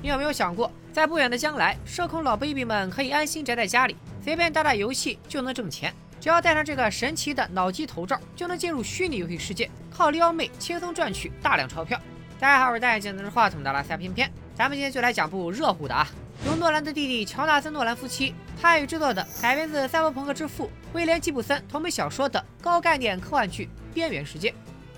你有没有想过，在不远的将来，社恐老 baby 们可以安心宅在家里，随便打打游戏就能挣钱。只要戴上这个神奇的脑机头罩，就能进入虚拟游戏世界，靠撩妹轻松赚取大量钞票。大家好，我是戴眼镜拿着话筒的拉塞偏偏，咱们今天就来讲部热乎的啊。由诺兰的弟弟乔纳森·诺兰夫妻参与制作的改编自赛博朋克之父威廉·吉普森同名小说的高概念科幻剧《边缘世界》。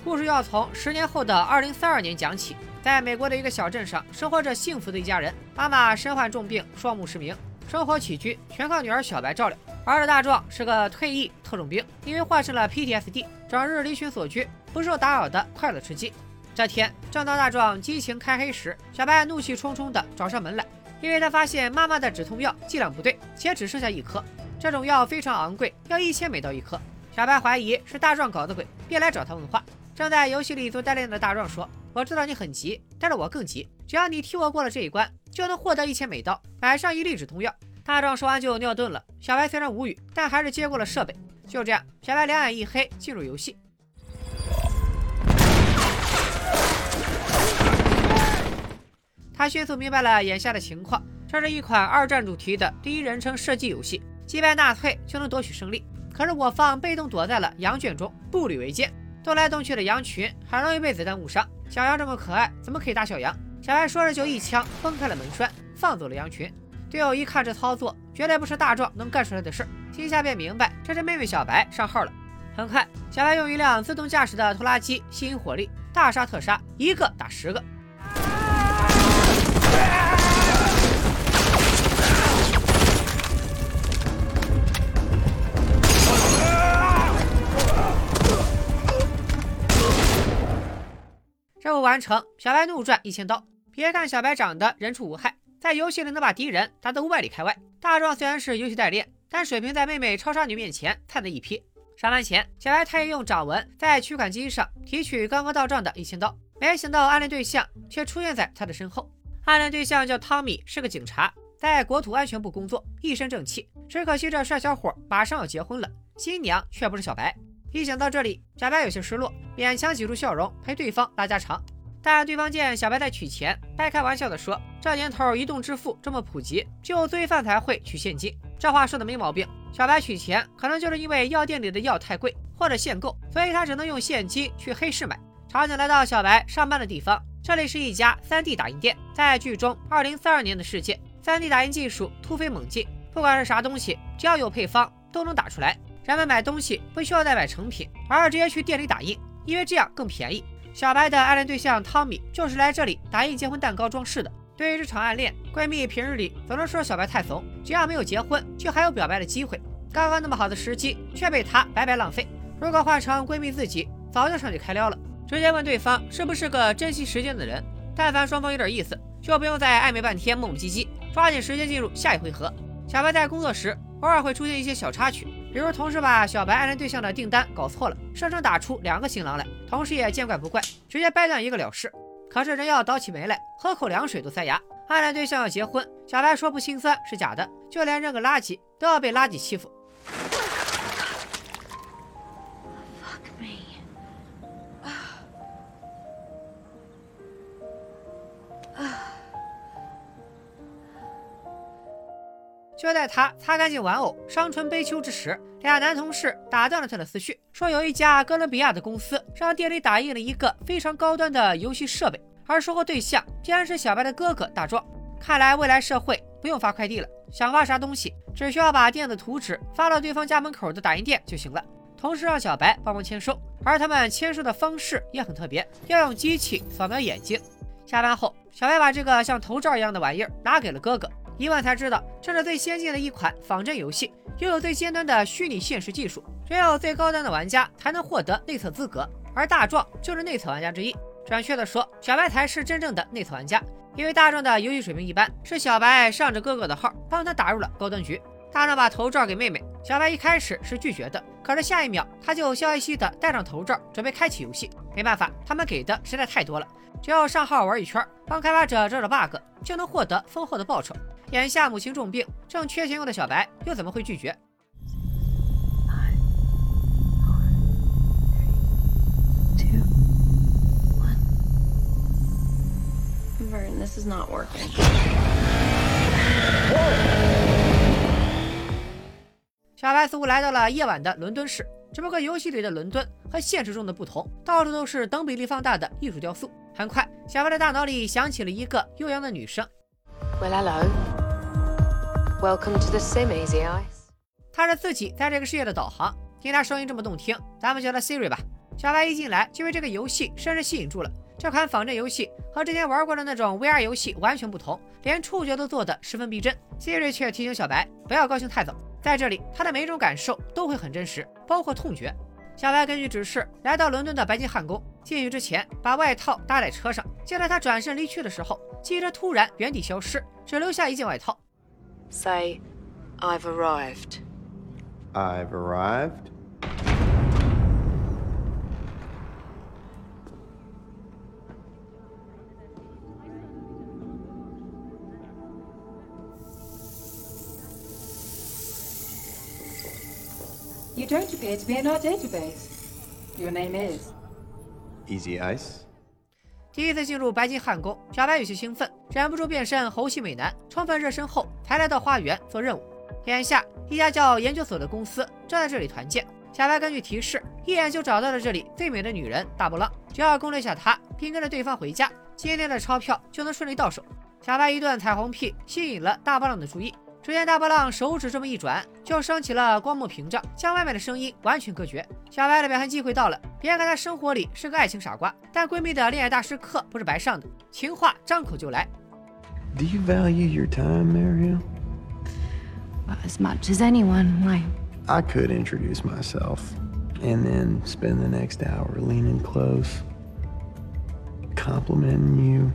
故事要从10年后的2032年讲起。在美国的一个小镇上，生活着幸福的一家人。妈妈身患重病，双目失明，生活起居全靠女儿小白照料。儿子大壮是个退役特种兵，因为患上了 PTSD， 整日离群索居，不受打扰的快乐吃鸡。这天，正当大壮激情开黑时，小白怒气冲冲地找上门来，因为他发现妈妈的止痛药剂量不对，且只剩下1颗。这种药非常昂贵，要1000美刀1颗。小白怀疑是大壮搞的鬼，便来找他问话。正在游戏里做代练的大壮说，我知道你很急，但是我更急，只要你替我过了这一关，就能获得1000美刀，买上1粒止痛药。大壮说完就尿遁了。小白虽然无语，但还是接过了设备。就这样，小白两眼一黑进入游戏。他迅速明白了眼下的情况，这是一款2战主题的第1人称射击游戏，击败纳粹就能夺取胜利。可是我方被动躲在了羊圈中，步履维艰，动来动去的羊群很容易被子弹误伤。小羊这么可爱，怎么可以打小羊？小白说着就一枪崩开了门栓，放走了羊群。队友一看这操作，绝对不是大壮能干出来的事，心下便明白这是妹妹小白上号了。很快，小白用一辆自动驾驶的拖拉机吸引火力，大杀特杀，1个打10个。任务完成，小白怒赚1000刀。别看小白长得人畜无害，在游戏里能把敌人打到500里开外。大壮虽然是游戏代练，但水平在妹妹超杀女面前菜的一批。上班前，小白特意用掌纹在取款机上提取刚刚到账的1000刀，没想到暗恋对象却出现在他的身后。暗恋对象叫汤米，是个警察，在国土安全部工作，一身正气。只可惜这帅小伙马上要结婚了，新娘却不是小白。一想到这里，小白有些失落，勉强挤出笑容陪对方拉家常。但对方见小白在取钱，掰开玩笑地说，这年头移动支付这么普及，只有罪犯才会取现金。这话说的没毛病，小白取钱可能就是因为药店里的药太贵或者限购，所以他只能用现金去黑市买。场景来到小白上班的地方，这里是一家 3D 打印店。在剧中2032年的世界， 3D 打印技术突飞猛进，不管是啥东西，只要有配方都能打出来。人们买东西不需要再买成品，而是直接去店里打印，因为这样更便宜。小白的暗恋对象汤米就是来这里打印结婚蛋糕装饰的。对于这场暗恋，闺蜜平日里总是说小白太怂，只要没有结婚就还有表白的机会。刚刚那么好的时机却被她白白浪费，如果换成闺蜜自己，早就上去开撩了，直接问对方是不是个珍惜时间的人。但凡双方有点意思，就不用再暧昧半天磨磨唧唧，抓紧时间进入下一回合。小白在工作时偶尔会出现一些小插曲，比如同事把小白暗恋对象的订单搞错了，生生打出2个新郎来，同事也见怪不怪，直接掰断一个了事。可是人要倒起霉来，喝口凉水都塞牙。暗恋对象要结婚，小白说不心酸是假的，就连扔个垃圾都要被垃圾欺负。就在他擦干净玩偶伤春悲秋之时，俩男同事打断了他的思绪，说有一家哥伦比亚的公司让店里打印了一个非常高端的游戏设备，而收购对象竟然是小白的哥哥大壮。看来未来社会不用发快递了，想发啥东西只需要把电子图纸发到对方家门口的打印店就行了。同时让小白帮忙签收，而他们签收的方式也很特别，要用机器扫描眼睛。下班后，小白把这个像头罩一样的玩意儿拿给了哥哥，一问才知道，这是最先进的一款仿真游戏，拥有最尖端的虚拟现实技术，只有最高端的玩家才能获得内测资格，而大壮就是内测玩家之一。准确的说，小白才是真正的内测玩家，因为大壮的游戏水平一般，是小白上着哥哥的号帮他打入了高端局。大壮把头罩给妹妹，小白一开始是拒绝的，可是下一秒他就笑嘻嘻的戴上头罩，准备开启游戏。没办法，他们给的实在太多了，只要上号玩一圈，帮开发者找找 bug 就能获得丰厚的报酬。眼下母亲重病，正缺钱用的小白又怎么会拒绝？9, 8, 7, 6, 5, 4, 3, 2, 1 This is not working. Whoa! 小白似乎来到了夜晚的伦敦市，只不过游戏里的伦敦和现实中的不同，到处都是等比例放大的艺术雕塑。很快，小白的大脑里响起了一个悠扬的女声。Well, hello. Welcome to the Sim Easy Ice. 她是自己在这个世界的导航。听她声音这么动听，咱们叫她 Siri 吧。小白一进来就被这个游戏深深吸引住了。这款仿真游戏和之前玩过的那种 VR 游戏完全不同，连触觉都做得十分逼真。Siri 却提醒小白不要高兴太早，在这里他的每一种感受都会很真实，包括痛觉。小白根据指示来到伦敦的白金汉宫，进去之前把外套搭在车上，就在他转身离去的时候，汽车突然原地消失，只留下一件外套。Say, I've arrived. I've arrived.You don't appear to be in our database. Your name is Easy Ice. 第一次进入白金汉宫，小白有些兴奋，忍不住变身猴系美男，充分热身后才来到花园做任务。眼下，一家叫研究所的公司正在这里团建。小白根据提示，一眼就找到了这里最美的女人大波浪，只要攻略下她，并跟着对方回家，今天的钞票就能顺利到手。小白一顿彩虹屁吸引了大波浪的注意。只见大波浪手指这么一转，就升起了光幕屏障，将外面的声音完全隔绝。小白的表现机会到了，别看她生活里是个爱情傻瓜，但闺蜜的恋爱大师课不是白上的，情话张口就来。Do you value your time, Mary? As much as anyone. Why? I could introduce myself and then spend the next hour leaning close, complimenting you,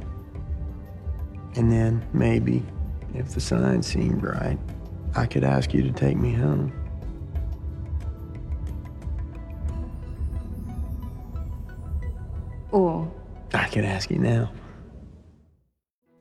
and then maybe.If the sign seemed right, I could ask you to take me home. I could ask you now.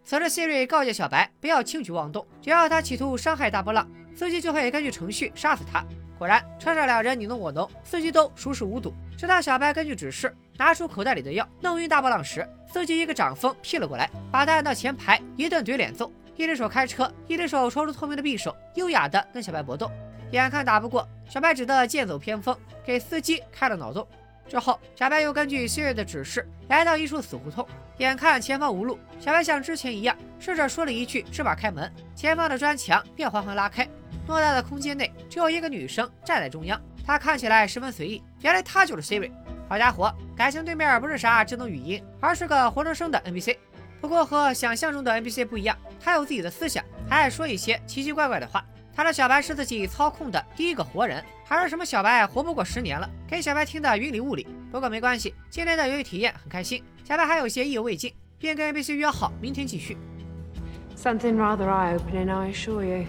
此时 Siri 告诫小白不要轻举妄动，只要他企图伤害大波浪，司机就会根据程序杀死他。果然，车上两人你侬我侬，司机都熟视无睹。直到小白根据指示拿出口袋里的药弄晕大波浪时，司机一个掌风劈了过来，把他按到前排一顿怼脸揍。一只手开车，一只手抽出透明的匕首，优雅地跟小白搏斗。眼看打不过，小白只得剑走偏锋，给司机开了脑洞。之后，小白又根据 Siri 的指示来到一处死胡同，眼看前方无路，小白像之前一样试着说了一句“芝麻开门”，前方的砖墙便缓缓拉开。偌大的空间内，只有一个女生站在中央，她看起来十分随意。原来她就是 Siri。好家伙，感情对面不是啥智能语音，而是个活生生的 NPC。不过和想象中的 NPC 不一样，他有自己的思想，还爱说一些奇奇怪怪的话。他的小白是自己操控的第一个活人，还说什么小白活不过10年了，给小白听得云里雾里。不过没关系，今天的游戏体验很开心。小白还有些意犹未尽，便跟 NPC 约好明天继续。Something rather eye-opening, I assure you.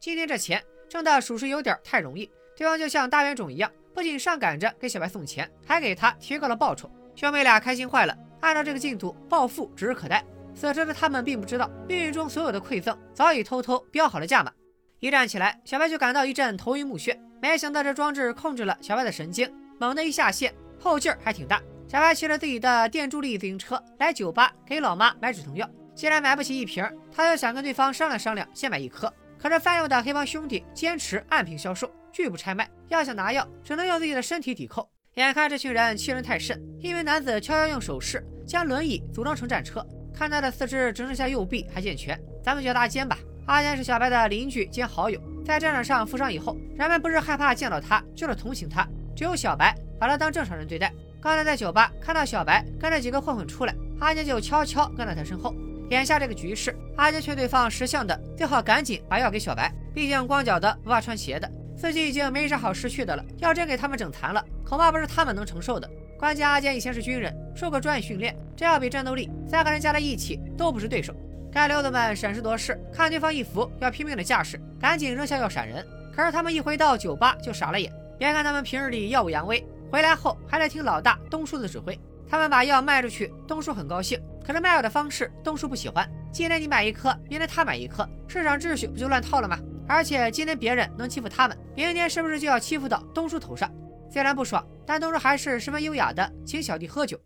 今天这钱挣的属实有点太容易，对方就像大冤种一样，不仅上赶着给小白送钱，还给他提高了报酬。兄妹俩开心坏了。按照这个进度，暴富指日可待。此时的他们并不知道，命运中所有的馈赠早已偷偷标好了价码。一站起来，小白就感到一阵头晕目眩，没想到这装置控制了小白的神经，猛地一下线，后劲儿还挺大。小白骑着自己的电助力自行车来酒吧给老妈买止疼药，既然买不起1瓶，他就想跟对方商量商量，先买1颗。可是贩药的黑帮兄弟坚持按瓶销售，拒不拆卖，要想拿药，只能用自己的身体抵扣。眼看这群人欺人太甚，一名男子悄悄用手势将轮椅组装成战车，看他的四肢只剩下右臂还健全，咱们叫他阿坚吧。阿坚是小白的邻居兼好友，在战场上负伤以后，人们不是害怕见到他，就是同情他。只有小白把他当正常人对待。刚才在酒吧看到小白跟着几个混混出来，阿坚就悄悄跟在他身后。眼下这个局势，阿坚劝对方识相的最好赶紧把药给小白，毕竟光脚的不怕穿鞋的，自己已经没啥好失去的了，要真给他们整残了，恐怕不是他们能承受的。关键阿坚以前是军人，受过专业训练，这要比战斗力，3个人加在一起都不是对手。该溜子们审时度势，看对方一副要拼命的架势，赶紧扔下药闪人。可是他们一回到酒吧就傻了眼，别看他们平日里耀武扬威，回来后还得听老大东叔的指挥。他们把药卖出去，东叔很高兴，可是卖药的方式东叔不喜欢，今天你买1颗，明天他买1颗，市场秩序不就乱套了吗？而且今天别人能欺负他们，明天是不是就要欺负到东叔头上？虽然不爽，但东叔还是十分优雅的请小弟喝酒。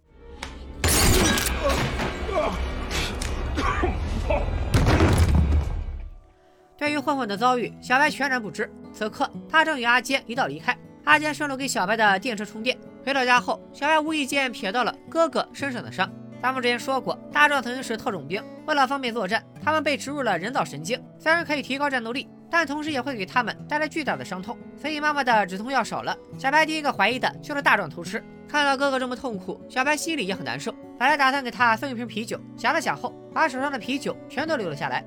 混混的遭遇，小白全然不知。此刻，他正与阿坚一道离开。阿坚顺路给小白的电车充电。回到家后，小白无意间瞥到了哥哥身上的伤。咱们之前说过，大壮曾经是特种兵，为了方便作战，他们被植入了人造神经，虽然可以提高战斗力，但同时也会给他们带来巨大的伤痛。所以妈妈的止痛药少了，小白第一个怀疑的就是大壮偷吃。看到哥哥这么痛苦，小白心里也很难受。本来打算给他送一瓶啤酒，想了想后，把手上的啤酒全都留了下来。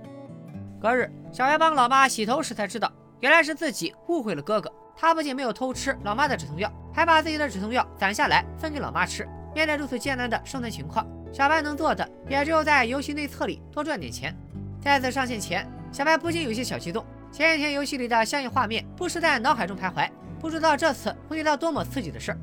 隔日，小白帮老妈洗头时才知道，原来是自己误会了哥哥。他不仅没有偷吃老妈的止痛药，还把自己的止痛药攒下来分给老妈吃。面对如此艰难的生存情况，小白能做的也只有在游戏内测里多赚点钱。再次上线前，小白不禁有些小激动。前几天游戏里的相应画面不时在脑海中徘徊，不知道这次会遇到多么刺激的事儿。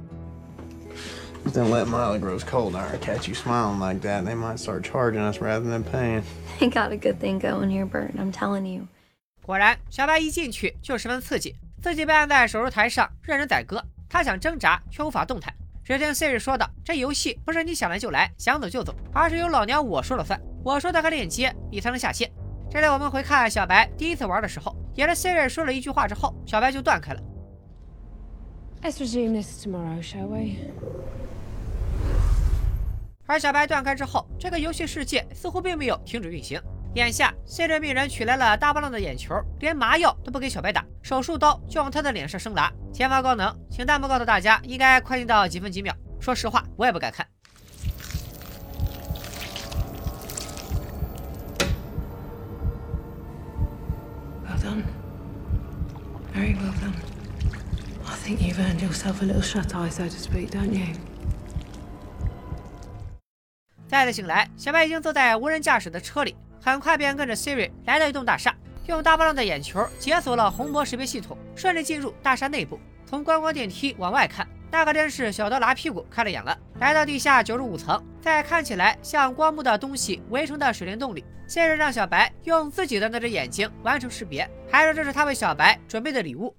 果然，小白一进去就十分刺激。自己被按在手术台上任人宰割，他想挣扎却无法动弹。只听 Siri 说道，这游戏不是你想来就来，想走就走，而是由老娘我说了算，我说的个链接你才能下线。这里我们回看小白第一次玩的时候，也是 Siri 说了一句话之后，小白就断开了。而小白断开之后，这个游戏世界似乎并没有停止运行。眼下 Siri 命人取来了大波浪的眼球，连麻药都不给小白打，手术刀就往他的脸上生拉。前方高能，请弹幕告诉大家应该快进到几分几秒，说实话我也不敢看。Well done. Very well done. I think you've earned yourself a little shut eye, so to speak, don't you? 再次醒来，小白已经坐在无人驾驶的车里，很快便跟着 Siri 来到一栋大厦，用大波浪的眼球解锁了虹膜识别系统，顺利进入大厦内部。从观光电梯往外看，那可真是小刀拉屁股开了眼了。来到地下95层，在看起来像光幕的东西围成的水帘洞里， Siri 让小白用自己的那只眼睛完成识别，还说这是他为小白准备的礼物。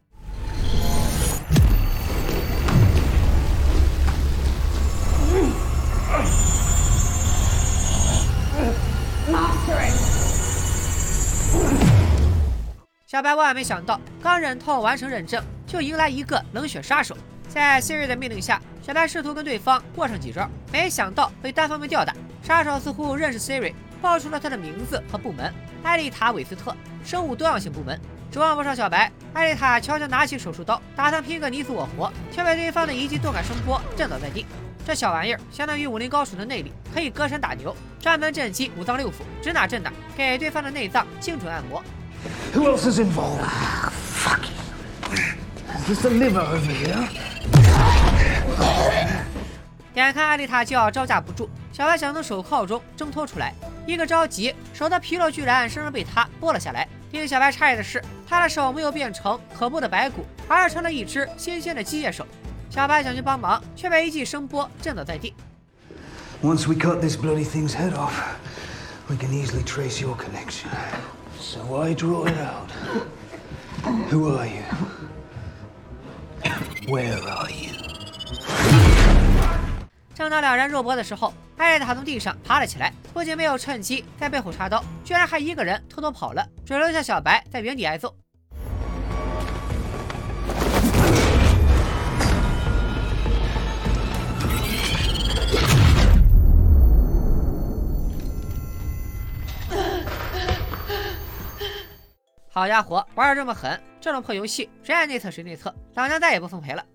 小白万万没想到，刚忍痛完成认证，就迎来一个冷血杀手。在 Siri 的命令下，小白试图跟对方过上几招，没想到被单方面吊打。杀手似乎认识 Siri， 报出了他的名字和部门——艾丽塔·韦斯特，生物多样性部门。指望不上小白，艾丽塔悄悄拿起手术刀，打算拼个你死我活，却被对方的一记钝感声波震倒在地。这小玩意儿相当于武林高手的内力，可以隔山打牛，专门震击五脏六腑，指哪震哪，给对方的内脏精准按摩。Who else is involved? Fuck you. Just a liver over here. 眼看艾丽塔就要招架不住，小白想从手铐中挣脱出来，一个着急，手的皮肉居然生生被他剥了下来。令小白诧异的是，他的手没有变成可怖的白骨，而是成了一只新鲜的机械手。小白想去帮忙，却被一记声波震倒在地。Once we cut this bloody thing's head off, we can easily trace your connection.So I draw it out. Who are you? Where are you? 正当两人肉搏的时候，艾丽塔从地上爬了起来，不仅没有趁机在背后插刀，居然还一个人偷偷跑了，只留下小白在原地挨揍。好家伙，玩得这么狠，这种破游戏谁爱内测谁内测，老娘再也不奉陪了。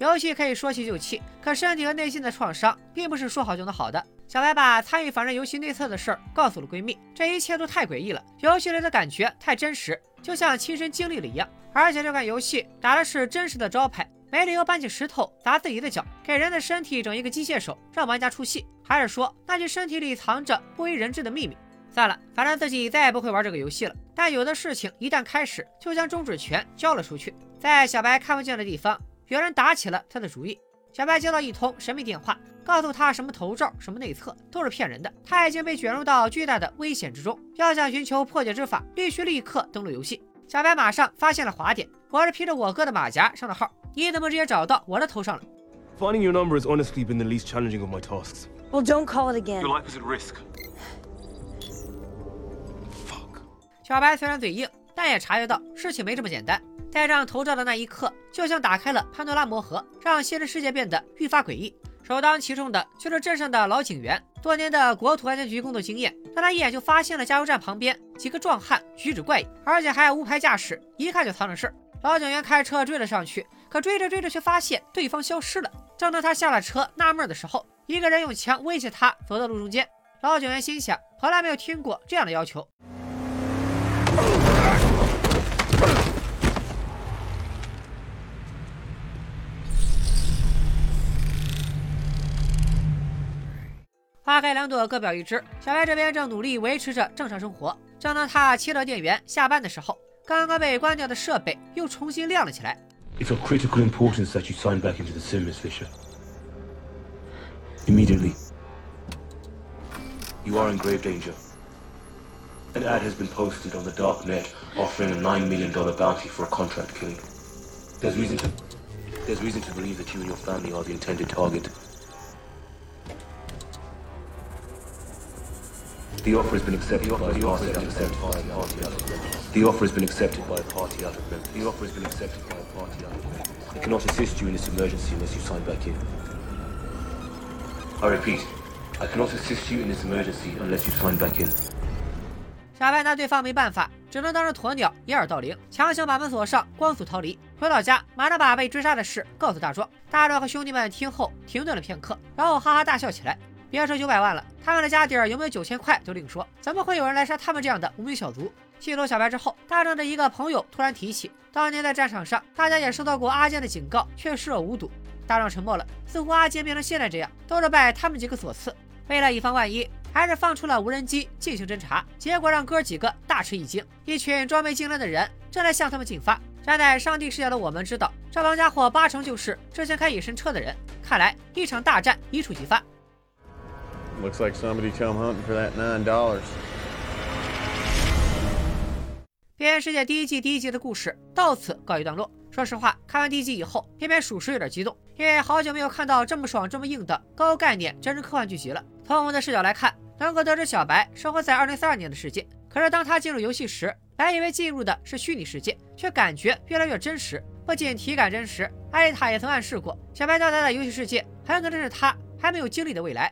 游戏可以说弃就弃，可身体和内心的创伤并不是说好就能好的。小白把参与仿真游戏内测的事儿告诉了闺蜜，这一切都太诡异了，游戏里的感觉太真实，就像亲身经历了一样。而且这款游戏打的是真实的招牌，没理由搬起石头砸自己的脚，给人的身体整一个机械手，让玩家出戏。还是说那具身体里藏着不为人知的秘密？算了，反正自己再也不会玩这个游戏了。但有的事情一旦开始，就将终止权交了出去。在小白看不见的地方，有人打起了他的主意。小白接到一通神秘电话，告诉他什么头罩、什么内测都是骗人的，他已经被卷入到巨大的危险之中。要想寻求破解之法，必须立刻登录游戏。小白马上发现了滑点，我是披着我哥的马甲上的号，你怎么直接找到我的头上了 ？Finding your number has honestly been the least challenging of my tasks. Well, don't call it again. Your life is at risk. 小白虽然嘴硬，但但也察觉到事情没这么简单。戴上头罩的那一刻，就像打开了潘多拉魔盒，让现实世界变得愈发诡异。首当其冲的就是镇上的老警员，多年的国土安全局工作经验，让他一眼就发现了加油站旁边几个壮汉举止怪异，而且还无牌驾驶，一看就藏着事儿。老警员开车追了上去，可追着追着却发现对方消失了。正当他下了车纳闷的时候，一个人用枪威胁他走到路中间。老警员心想，从来没有听过这样的要求。花开两朵，各表一枝。小白这边正努力维持着正常生活。正当他切断电源下班的时候，刚刚被关掉的设备又重新亮了起来。It's of critical importance that you sign back into the sim, Miss Fisher. Immediately. You are in grave danger. An ad has been posted on the dark net offering a $9 million bounty for a contract killing. There's reason to believe that you and your family are the intended target. The offer has been accepted by a party out of Memphis. I cannot assist you in this emergency unless you sign back in. I repeat, I cannot assist you in this emergency unless you sign back in. 傻白拿对方没办法，只能当着鸵鸟掩耳盗铃，强行把门锁上，光速逃离。回到家，马上把被追杀的事告诉大壮。大壮和兄弟们听后停顿了片刻，然后哈哈大笑起来。别说900万了，他们的家底儿有没有9000块就另说，怎么会有人来杀他们这样的无名小卒？进入小白之后，大壮的一个朋友突然提起，当年在战场上，大家也收到过阿坚的警告，却视若无睹。大壮沉默了，似乎阿坚变成现在这样，都是拜他们几个所赐。为了以防万一，还是放出了无人机进行侦查，结果让哥几个大吃一惊，一群装备精良的人正在向他们进发。站在上帝视角的我们知道，这帮家伙八成就是之前开隐身车的人。看来一场大战一触即发。Looks like somebody come hunting for that $9. 边缘世界第一季的故事到此告一段落。说实话，看完第一季以后，偏偏属实有点激动，因为好久没有看到这么爽这么硬的高概念真人科幻剧集了。从我们的视角来看，能够得知小白生活在2032年的世界，可是当他进入游戏时，本来以为进入的是虚拟世界，却感觉越来越真实。不仅体感真实，艾丽塔也曾暗示过，小白到达的游戏世界很可能是他还没有经历的未来。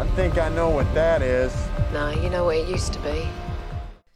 I think I know what that is. No, you know what it used to be.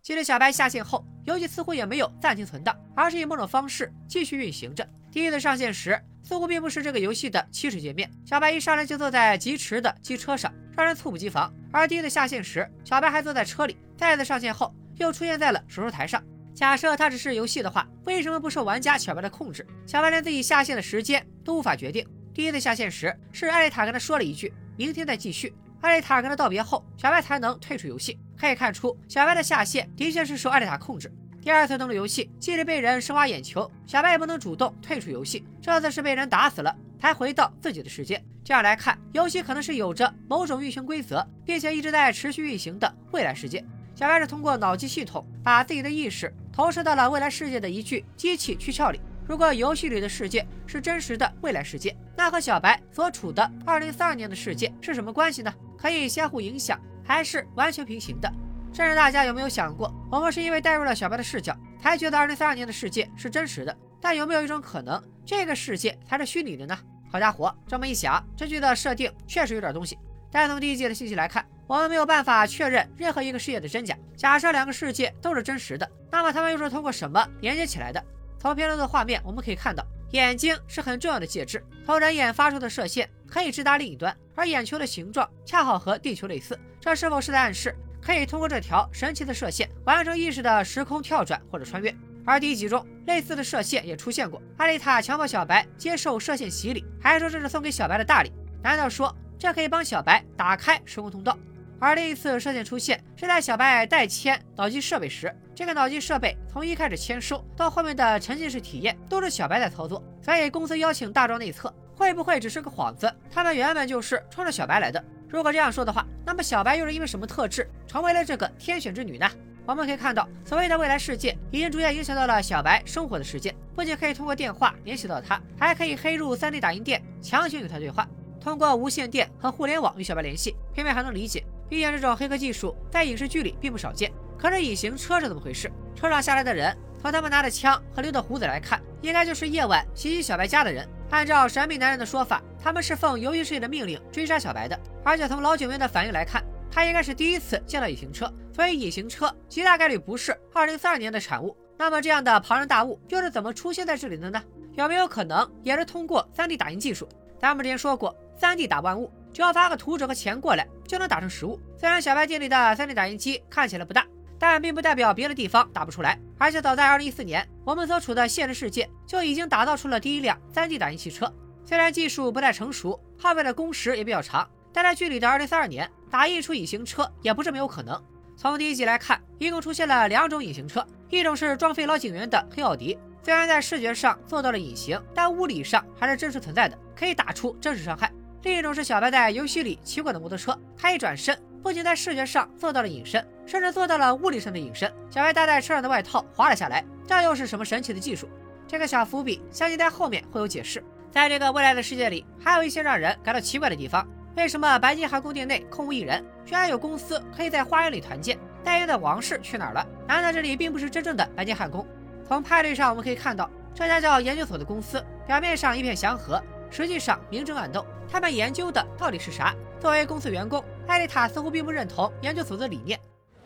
记得小白下线后，游戏似乎也没有暂停存档，而是以某种方式继续运行着。第一次上线时，似乎并不是这个游戏的起始界面，小白一上来就坐在疾驰的机车上，让人猝不及防。而第一次下线时，小白还坐在车里，再次上线后又出现在了手术台上。假设它只是游戏的话，为什么不受玩家小白的控制？小白连自己下线的时间都无法决定。第一次下线时，是艾丽塔跟他说了一句：“明天再继续。”艾丽塔跟他道别后，小白才能退出游戏。可以看出，小白的下线的确是受艾丽塔控制。第二次登陆游戏，即使被人深挖眼球，小白也不能主动退出游戏，这次是被人打死了才回到自己的世界。这样来看，游戏可能是有着某种运行规则，并且一直在持续运行的未来世界。小白是通过脑机系统把自己的意识投射到了未来世界的一具机器躯壳里。如果游戏里的世界是真实的未来世界，那和小白所处的2032年的世界是什么关系呢？可以相互影响，还是完全平行的？甚至大家有没有想过，我们是因为带入了小白的视角，才觉得2032年的世界是真实的？但有没有一种可能，这个世界才是虚拟的呢？好家伙，这么一想，这剧的设定确实有点东西。但从第一季的信息来看，我们没有办法确认任何一个世界的真假。假设两个世界都是真实的，那么他们又是通过什么连接起来的？从片中的画面我们可以看到，眼睛是很重要的介质，从人眼发出的射线可以直达另一端，而眼球的形状恰好和地球类似，这是否是在暗示可以通过这条神奇的射线完成意识的时空跳转或者穿越？而第一集中类似的射线也出现过，艾丽塔强迫小白接受射线洗礼，还说这是送给小白的大礼，难道说这可以帮小白打开时空通道？而另一次射线出现是在小白代签脑机设备时，这个脑机设备从一开始签收到后面的沉浸式体验都是小白在操作，所以公司邀请大壮内测，会不会只是个幌子？他们原本就是冲着小白来的。如果这样说的话，那么小白又是因为什么特质成为了这个天选之女呢？我们可以看到，所谓的未来世界已经逐渐影响到了小白生活的世界，不仅可以通过电话联系到他，还可以黑入 3D 打印店强行与他对话，通过无线电和互联网与小白联系。偏偏还能理解，毕竟这种黑客技术在影视剧里并不少见，可是隐形车是怎么回事？车上下来的人，从他们拿着枪和留的胡子来看，应该就是夜晚袭击小白家的人。按照神秘男人的说法，他们是奉游戏室的命令追杀小白的，而且从老警员的反应来看，他应该是第一次见到隐形车，所以隐形车极大概率不是2042年的产物。那么这样的庞然大物又是怎么出现在这里的呢？有没有可能也是通过 3D 打印技术？咱们之前说过， 3D 打万物，只要发个图纸和钱过来就能打成实物。虽然小白店里的 3D 打印机看起来不大，但并不代表别的地方打不出来，而且早在2014年，我们所处的现实世界就已经打造出了第一辆 3D 打印汽车。虽然技术不太成熟，耗费的工时也比较长，但在距离的2032年，打印出隐形车也不是没有可能。从第一集来看，一共出现了2种隐形车，一种是撞飞老警员的黑奥迪，虽然在视觉上做到了隐形，但物理上还是真实存在的，可以打出真实伤害。另一种是小白在游戏里骑过的摩托车，他一转身不仅在视觉上做到了隐身，甚至做到了物理上的隐身。小白搭在车上的外套滑了下来，这又是什么神奇的技术？这个小伏笔相信在后面会有解释。在这个未来的世界里，还有一些让人感到奇怪的地方。为什么白金汉宫殿内空无一人？居然有公司可以在花园里团建，戴爷的王室去哪儿了？难道这里并不是真正的白金汉宫？从派对上我们可以看到，这家叫研究所的公司表面上一片祥和，实际上明争暗斗。他们研究的到底是啥？作为公司员工，艾丽塔似乎并不认同研究所的理念。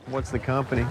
What's the company?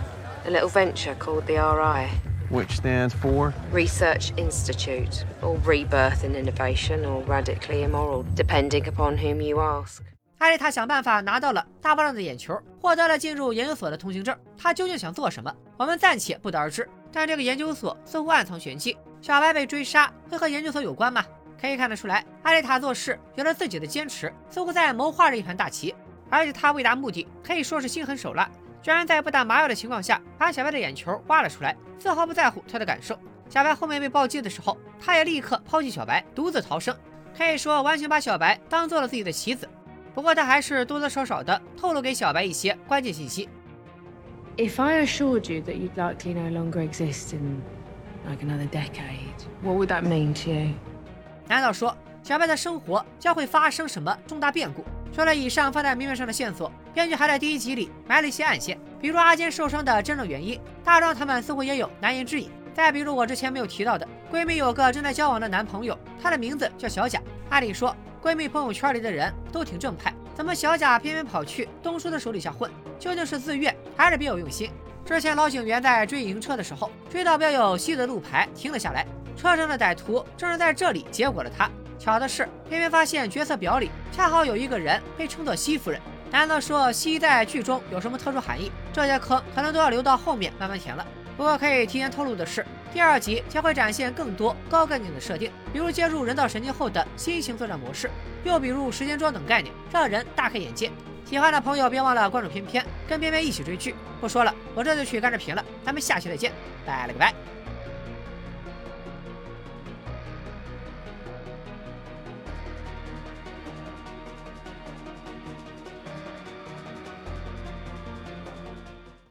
A little venture called the RI, which stands for Research Institute, or Rebirth and Innovation, or Radically Immoral, depending upon whom you ask. 艾丽塔想办法拿到了大波浪的眼球，获得了进入研究所的通行证。她究竟想做什么？我们暂且不得而知。但这个研究所似乎暗藏玄机。小白被追杀会和研究所有关吗？可以看得出来，艾丽塔做事有了自己的坚持，似乎在谋划着一盘大棋。而且他为达目的可以说是心狠手辣，居然在不打麻药的情况下把小白的眼球挖了出来，丝毫不在乎他的感受。小白后面被暴击的时候，他也立刻抛弃小白，独自逃生，可以说完全把小白当做了自己的棋子。不过他还是多多少少的透露给小白一些关键信息。If I assured you that you'd likely no longer exist in like another decade, what would that mean to you? 难道说小白的生活将会发生什么重大变故？除了以上放在明面上的线索，编剧还在第一集里埋了一些暗线，比如阿坚受伤的真正原因，大壮他们似乎也有难言之隐。再比如我之前没有提到的，闺蜜有个正在交往的男朋友，他的名字叫小贾。按理说，闺蜜朋友圈里的人都挺正派，怎么小贾偏偏跑去东叔的手底下混？究竟是自愿还是别有用心？之前老警员在追迎车的时候，追到标有西的路牌停了下来，车上的歹徒正是在这里结果了他。巧的是，偏偏发现角色表里恰好有一个人被称作西夫人。难道说西在剧中有什么特殊含义？这些坑可能都要留到后面慢慢填了。不过可以提前透露的是，第二集将会展现更多高概念的设定，比如接入人造神经后的新型作战模式，又比如时间桩等概念，让人大开眼界。喜欢的朋友别忘了关注偏偏，跟偏偏一起追剧。不说了，我这就去干着评了，咱们下期再见，拜了个拜。